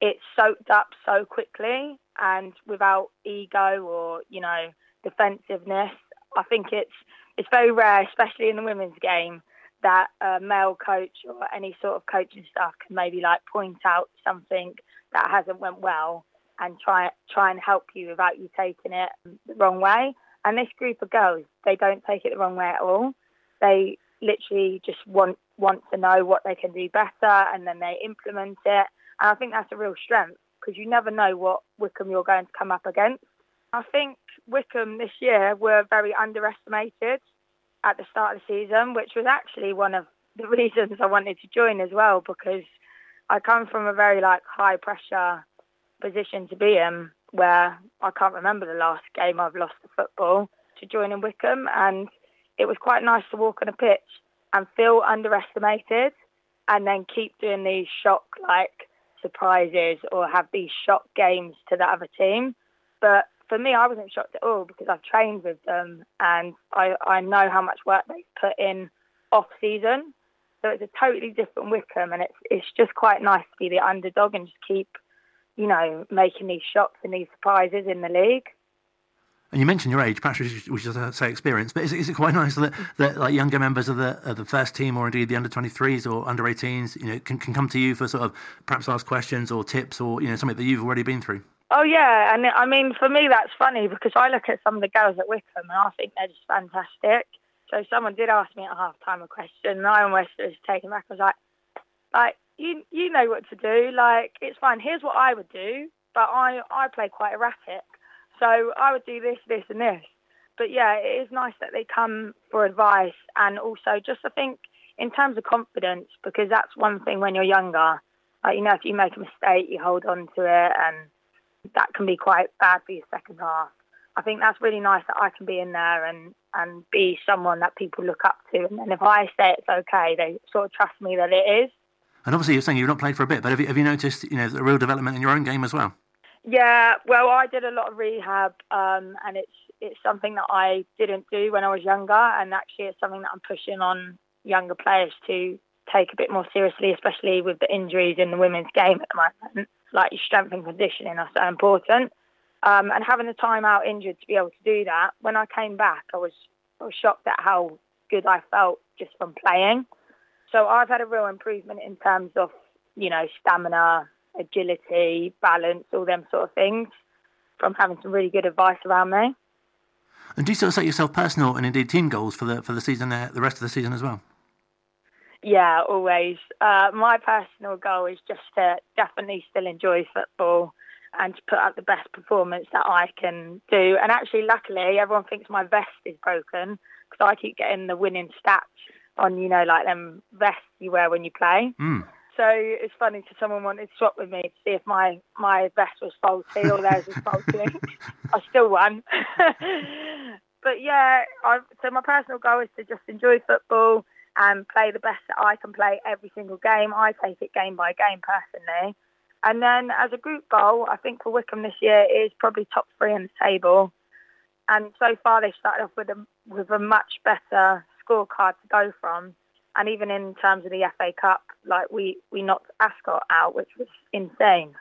it's soaked up so quickly and without ego or, you know, defensiveness. I think it's very rare, especially in the women's game, that a male coach or any sort of coaching staff can maybe like point out something that hasn't went well and try and help you without you taking it the wrong way. And this group of girls, they don't take it the wrong way at all. They literally just want to know what they can do better, and then they implement it. And I think that's a real strength, because you never know what Wickham you're going to come up against. I think Wickham this year were very underestimated at the start of the season, which was actually one of the reasons I wanted to join as well, because I come from a very like high-pressure position to be in, where I can't remember the last game I've lost the football, to joining Wickham. And it was quite nice to walk on a pitch and feel underestimated and then keep doing these shock-like surprises or have these shock games to the other team. But for me, I wasn't shocked at all, because I've trained with them and I know how much work they've put in off-season. So it's a totally different Wickham, and it's just quite nice to be the underdog and just keep, you know, making these shocks and these surprises in the league. And you mentioned your age, perhaps we should say experience, but is it quite nice that like younger members of the first team, or indeed the under-23s or under-18s, you know, can come to you for sort of perhaps ask questions or tips or, you know, something that you've already been through? Oh, yeah. And I mean, for me, that's funny, because I look at some of the girls at Wickham and I think they're just fantastic. So someone did ask me at half-time a question and I almost was taken back. I was like, you know what to do, like, it's fine, here's what I would do, but I play quite erratic, so I would do this and this. But yeah, it is nice that they come for advice, and also just I think in terms of confidence, because that's one thing when you're younger, like, you know, if you make a mistake you hold on to it and that can be quite bad for your second half. I think that's really nice that I can be in there and be someone that people look up to, and then if I say it's okay, they sort of trust me that it is. And obviously you're saying you've not played for a bit, but have you noticed, you know, a real development in your own game as well? Yeah, well, I did a lot of rehab, and it's something that I didn't do when I was younger, and actually it's something that I'm pushing on younger players to take a bit more seriously, especially with the injuries in the women's game at the moment. Like, your strength and conditioning are so important. And having the time out injured to be able to do that, when I came back, I was shocked at how good I felt just from playing. So I've had a real improvement in terms of, you know, stamina, agility, balance, all them sort of things, from having some really good advice around me. And do you sort of set yourself personal and indeed team goals for the season, the rest of the season as well? Yeah, always. My personal goal is just to definitely still enjoy football and to put up the best performance that I can do. And actually, luckily, everyone thinks my vest is broken because I keep getting the winning stats on, you know, like them vests you wear when you play. So it's funny, because someone wanted to swap with me to see if my vest was faulty or theirs was faulty. I still won. But yeah, so my personal goal is to just enjoy football and play the best that I can play every single game. I take it game by game personally. And then as a group goal, I think for Wickham this year is probably top three on the table. And so far they've started off with a much better scorecard to go from, and even in terms of the FA Cup, like we knocked Ascot out, which was insane.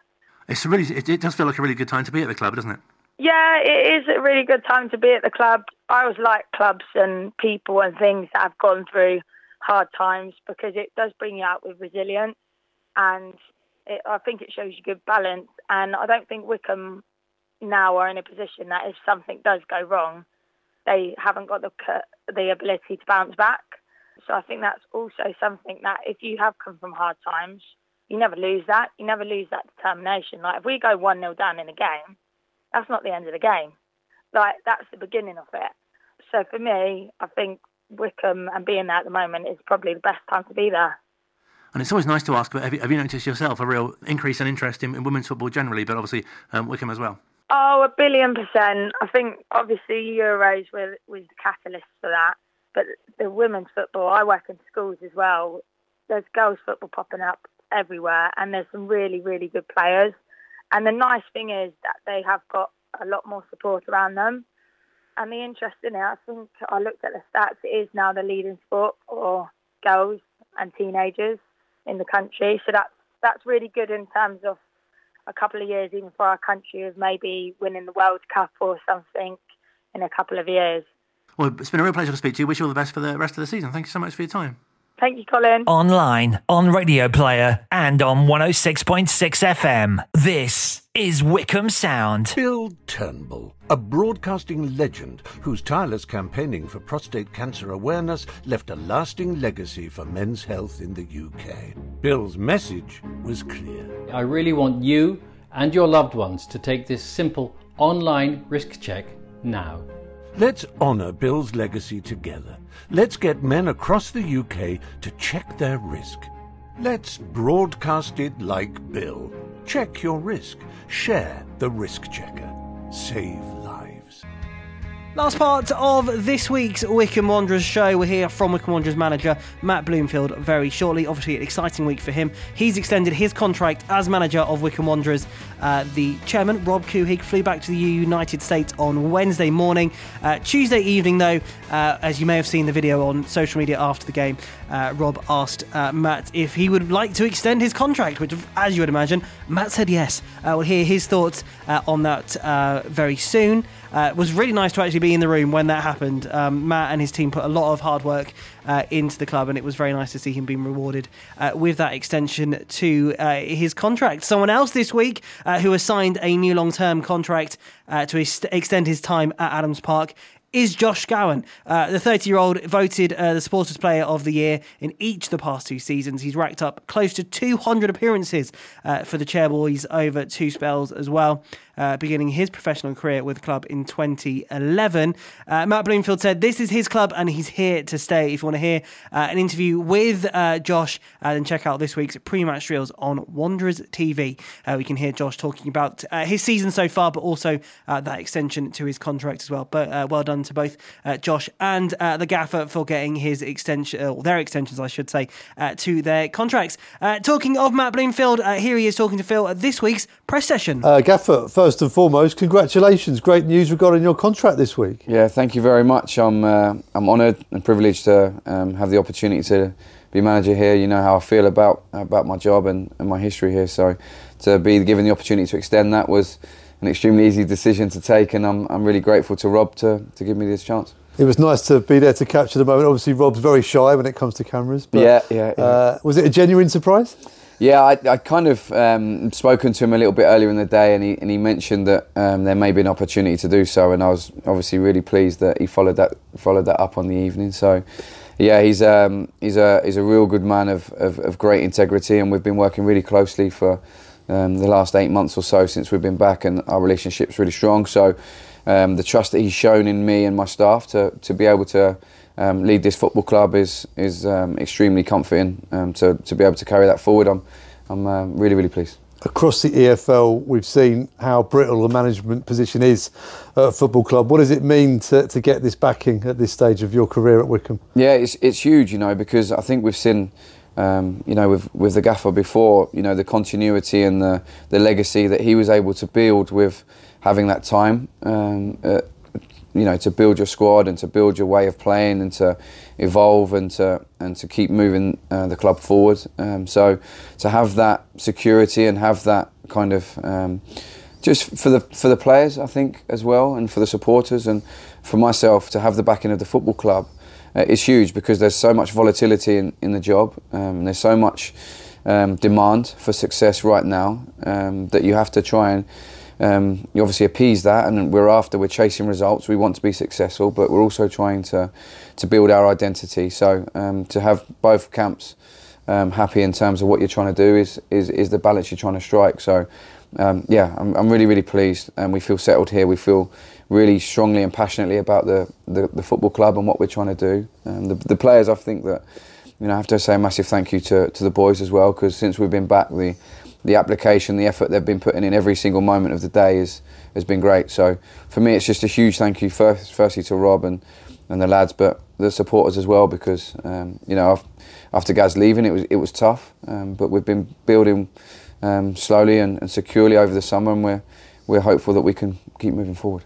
It does feel like a really good time to be at the club, doesn't it? Yeah, it is a really good time to be at the club. I always like clubs and people and things that have gone through hard times, because it does bring you out with resilience, and I think it shows you good balance. And I don't think Wickham now are in a position that if something does go wrong, they haven't got the ability to bounce back. So I think that's also something that if you have come from hard times, you never lose that. You never lose that determination. Like, if we go 1-0 down in a game, that's not the end of the game. Like, that's the beginning of it. So for me, I think Wycombe and being there at the moment is probably the best time to be there. And it's always nice to ask, but have you noticed yourself a real increase in interest in women's football generally, but obviously Wycombe as well? Oh, 1,000,000,000%. I think obviously Euros was the catalyst for that. But the women's football, I work in schools as well. There's girls' football popping up everywhere, and there's some really, really good players. And the nice thing is that they have got a lot more support around them. And the interest in it, I think I looked at the stats, it is now the leading sport for girls and teenagers in the country. So that's really good in terms of a couple of years, even for our country, of maybe winning the World Cup or something in a couple of years. Well, it's been a real pleasure to speak to you. Wish you all the best for the rest of the season. Thank you so much for your time. Thank you, Colin. Online, on Radio Player, and on 106.6 FM. This is Wickham Sound. Bill Turnbull, a broadcasting legend whose tireless campaigning for prostate cancer awareness left a lasting legacy for men's health in the UK. Bill's message was clear. I really want you and your loved ones to take this simple online risk check now. Let's honour Bill's legacy together. Let's get men across the UK to check their risk. Let's broadcast it like Bill. Check your risk. Share the risk checker. Save lives. Last part of this week's Wycombe Wanderers show. We'll hear from Wycombe Wanderers manager Matt Bloomfield very shortly. Obviously an exciting week for him. He's extended his contract as manager of Wycombe Wanderers. The chairman, Rob Couhig, flew back to the United States on Wednesday morning. Tuesday evening, though, as you may have seen the video on social media after the game, Rob asked Matt if he would like to extend his contract, which, as you would imagine, Matt said yes. We'll hear his thoughts on that very soon. It was really nice to actually be in the room when that happened. Matt and his team put a lot of hard work into the club, and it was very nice to see him being rewarded with that extension to his contract. Someone else this week who has signed a new long-term contract to extend his time at Adams Park is Josh Gowan. The 30-year-old voted the Supporters Player of the Year in each of the past two seasons. He's racked up close to 200 appearances for the Chairboys over two spells as well, beginning his professional career with the club in 2011. Matt Bloomfield said this is his club and he's here to stay. If you want to hear an interview with Josh, then check out this week's pre-match drills on Wanderers TV. We can hear Josh talking about his season so far, but also that extension to his contract as well. But well done to both Josh and the gaffer for getting his extension, or their extensions, I should say, to their contracts. Talking of Matt Bloomfield, here he is talking to Phil at this week's press session. Gaffer, first and foremost, congratulations. Great news regarding your contract this week. Yeah, thank you very much. I'm honoured and privileged to have the opportunity to be manager here. You know how I feel about my job and my history here. So to be given the opportunity to extend that was an extremely easy decision to take, and I'm really grateful to Rob to give me this chance. It was nice to be there to capture the moment. Obviously, Rob's very shy when it comes to cameras. But, yeah. Was it a genuine surprise? Yeah, I kind of spoken to him a little bit earlier in the day, and he mentioned that there may be an opportunity to do so, and I was obviously really pleased that he followed that up on the evening. So, yeah, he's a real good man of great integrity, and we've been working really closely for the last 8 months or so since we've been back, and our relationship's really strong. So the trust that he's shown in me and my staff to be able to lead this football club is extremely comforting to be able to carry that forward. I'm really, really pleased. Across the EFL, we've seen how brittle the management position is at a football club. What does it mean to get this backing at this stage of your career at Wycombe? Yeah, it's huge, you know, because I think we've seen with the gaffer before, you know, the continuity and the legacy that he was able to build with having that time, to build your squad and to build your way of playing and to evolve and to keep moving the club forward. So to have that security and have that kind of just for the players, I think, as well, and for the supporters and for myself to have the backing of the football club. It's huge because there's so much volatility in the job, and there's so much demand for success right now that you have to try and you obviously appease that. And we're chasing results. We want to be successful, but we're also trying to build our identity. So to have both camps happy in terms of what you're trying to do is the balance you're trying to strike. So, yeah, I'm really, really pleased, and we feel settled here. We feel really strongly and passionately about the football club and what we're trying to do. The players, I think that, you know, I have to say a massive thank you to the boys as well, because since we've been back, the application, the effort they've been putting in every single moment of the day has been great. So for me, it's just a huge thank you firstly to Rob and the lads, but the supporters as well, because you know, after Gaz leaving, it was tough, but we've been building slowly and securely over the summer, and we're hopeful that we can keep moving forward.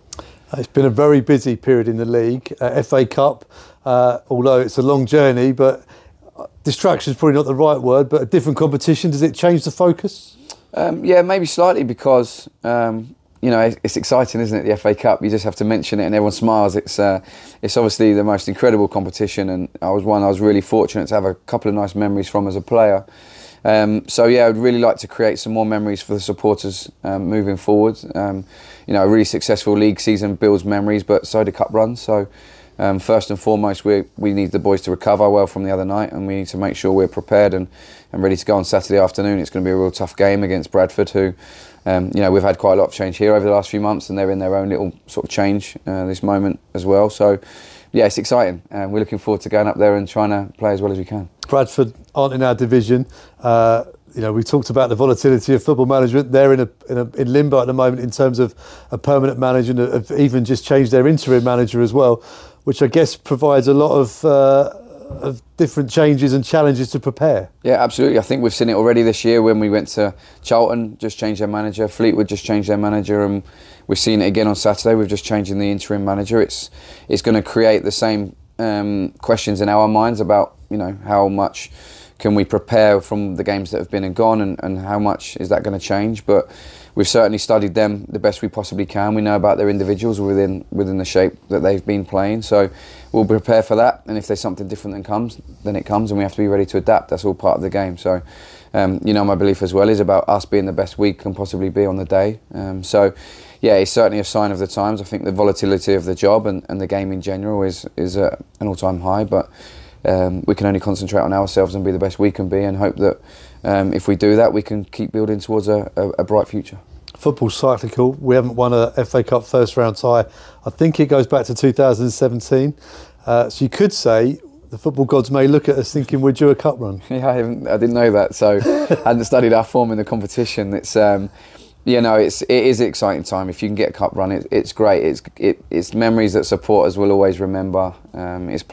It's been a very busy period in the league, FA Cup, although it's a long journey, but. Distraction is probably not the right word, but a different competition. Does it change the focus? Yeah, maybe slightly, because you know, it's exciting, isn't it? The FA Cup. You just have to mention it, and everyone smiles. It's obviously the most incredible competition, and I was really fortunate to have a couple of nice memories from as a player. So yeah, I'd really like to create some more memories for the supporters moving forward. You know, a really successful league season builds memories, but so do cup runs. So. First and foremost, we need the boys to recover well from the other night, and we need to make sure we're prepared and ready to go on Saturday afternoon. It's going to be a real tough game against Bradford, who, you know, we've had quite a lot of change here over the last few months, and they're in their own little sort of change this moment as well. So, yeah, it's exciting. We're looking forward to going up there and trying to play as well as we can. Bradford aren't in our division. You know, we talked about the volatility of football management. They're in limbo at the moment in terms of a permanent manager, and have even just changed their interim manager as well, which I guess provides a lot of different changes and challenges to prepare. Yeah, absolutely. I think we've seen it already this year when we went to Charlton, just changed their manager. Fleetwood just changed their manager, and we've seen it again on Saturday. We've just changed the interim manager. It's going to create the same questions in our minds about, you know, how much can we prepare from the games that have been and gone, and how much is that going to change? But we've certainly studied them the best we possibly can. We know about their individuals within the shape that they've been playing. So we'll prepare for that. And if there's something different that comes, then it comes, and we have to be ready to adapt. That's all part of the game. So, you know, my belief as well is about us being the best we can possibly be on the day. So, yeah, it's certainly a sign of the times. I think the volatility of the job and the game in general is an all-time high. But we can only concentrate on ourselves and be the best we can be, and hope that if we do that, we can keep building towards a bright future. Football's cyclical. We haven't won a FA Cup first round tie. I think it goes back to 2017. So you could say the football gods may look at us thinking we're due a cup run. Yeah, I didn't know that. So I hadn't studied our form in the competition. It's you know, it is an exciting time. If you can get a cup run, it's great. It's memories that supporters will always remember. It's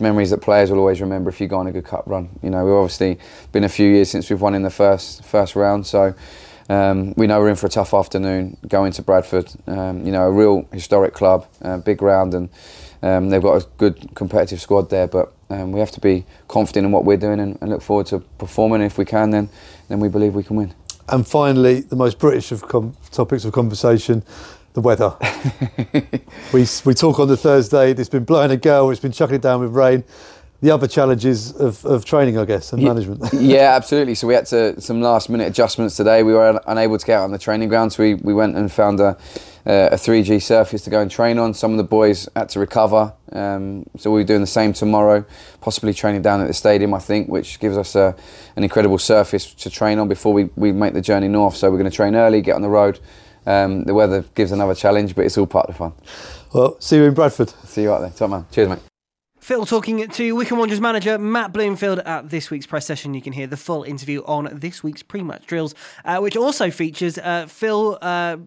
memories that players will always remember if you go on a good cup run. You know, we've obviously been a few years since we've won in the first round, so we know we're in for a tough afternoon going to Bradford. You know, a real historic club, big round, and they've got a good competitive squad there. But we have to be confident in what we're doing and look forward to performing. If we can, then we believe we can win. And finally, the most British of topics of conversation. The weather. we talk on the Thursday. It's been blowing a gale. It's been chucking it down with rain. The other challenges of training, I guess, and management. Yeah, absolutely. So we had to some last minute adjustments today. We were unable to get out on the training ground, so we went and found a 3G surface to go and train on. Some of the boys had to recover, so we'll be doing the same tomorrow. Possibly training down at the stadium, I think, which gives us an incredible surface to train on before we make the journey north. So we're going to train early, get on the road. The weather gives another challenge, but it's all part of the fun. Well, see you in Bradford. See you out there. Top man. Cheers, mate. Phil talking to Wycombe Wanderers manager Matt Bloomfield at this week's press session. You can hear the full interview on this week's pre-match drills, which also features Phil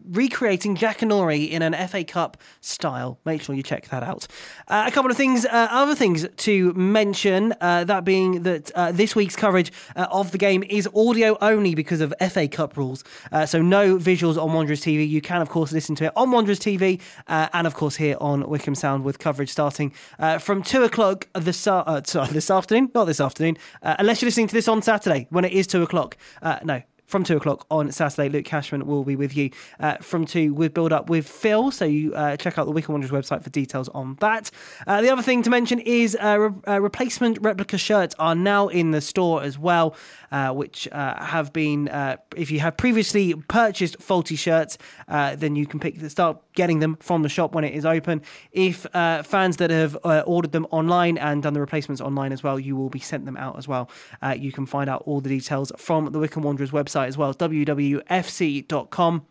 recreating Jackanory in an FA Cup style. Make sure you check that out. A couple of things, other things to mention, that being that this week's coverage of the game is audio only because of FA Cup rules. So no visuals on Wanderers TV. You can, of course, listen to it on Wanderers TV and, of course, here on Wickham Sound, with coverage starting from 2:00 this afternoon, unless you're listening to this on Saturday when it is 2:00. No, from 2 o'clock on Saturday. Luke Cashman will be with you from 2 with Build Up with Phil. So you check out the Wycombe Wanderers website for details on that. The other thing to mention is replacement replica shirts are now in the store as well, which have been, if you have previously purchased faulty shirts, then you can start getting them from the shop when it is open. If fans that have ordered them online and done the replacements online as well, you will be sent them out as well. You can find out all the details from the Wycombe Wanderers website as well, wwfc.com.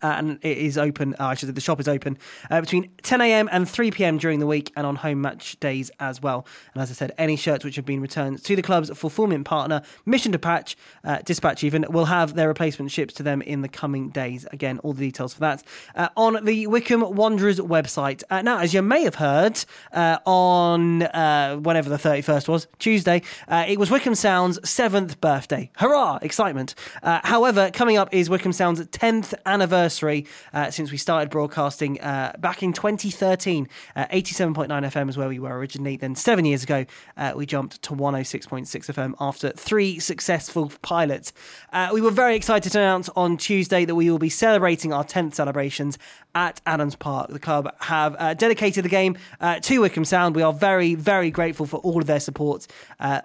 And it is open, I should say the shop is open between 10 a.m. and 3 p.m. during the week and on home match days as well. And as I said, any shirts which have been returned to the club's fulfilment partner, Mission Dispatch, will have their replacement shipped to them in the coming days. Again, all the details for that on the Wycombe Wanderers website. Now, as you may have heard, on whenever the 31st was, Tuesday, it was Wickham Sound's 7th birthday. Hurrah! Excitement. However, coming up is Wickham Sound's 10th anniversary. Since we started broadcasting back in 2013. 87.9 FM is where we were originally. Then 7 years ago, we jumped to 106.6 FM after 3 successful pilots. We were very excited to announce on Tuesday that we will be celebrating our 10th celebrations at Adams Park. The club have dedicated the game to Wycombe Sound. We are very, very grateful for all of their support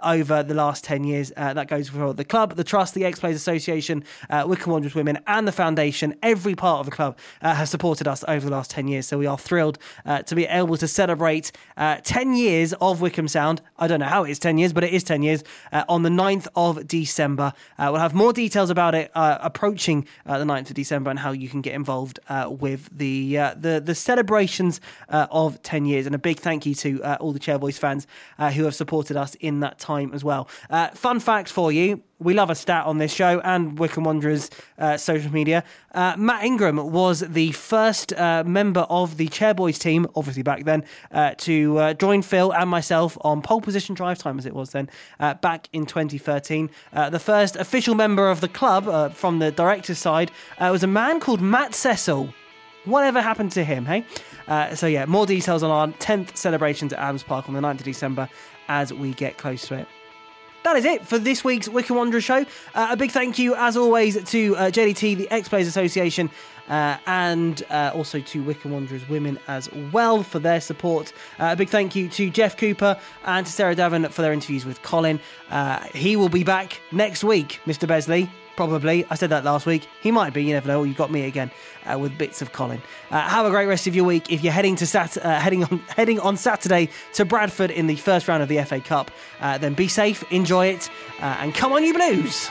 over the last 10 years. That goes for the club, the trust, the Ex-Players Association, Wycombe Wanderers Women and the Foundation. Every part of the club has supported us over the last 10 years. So we are thrilled to be able to celebrate 10 years of Wycombe Sound. I don't know how it is 10 years, but it is 10 years on the 9th of December. We'll have more details about it approaching the 9th of December and how you can get involved with the celebrations of 10 years. And a big thank you to all the Chairboys fans who have supported us in that time as well. Fun fact for you. We love a stat on this show and Wycombe Wanderers social media. Matt Ingram was the first member of the Chairboys team, obviously back then, to join Phil and myself on Pole Position Drive Time, as it was then, back in 2013. The first official member of the club from the director's side was a man called Matt Cecil. Whatever happened to him, hey? So yeah, more details on our 10th celebrations at Adams Park on the 9th of December as we get close to it. That is it for this week's Wycombe Wanderers show. A big thank you, as always, to JDT, the Ex-Players Association, and also to Wycombe Wanderers Women as well for their support. A big thank you to Geoff Cooper and to Sarah Davern for their interviews with Colin. He will be back next week, Mr. Besley. Probably. I said that last week. He might be. You never know. You got me again with bits of Colin. Have a great rest of your week. If you're heading on Saturday to Bradford in the first round of the FA Cup, then be safe, enjoy it, and come on you Blues!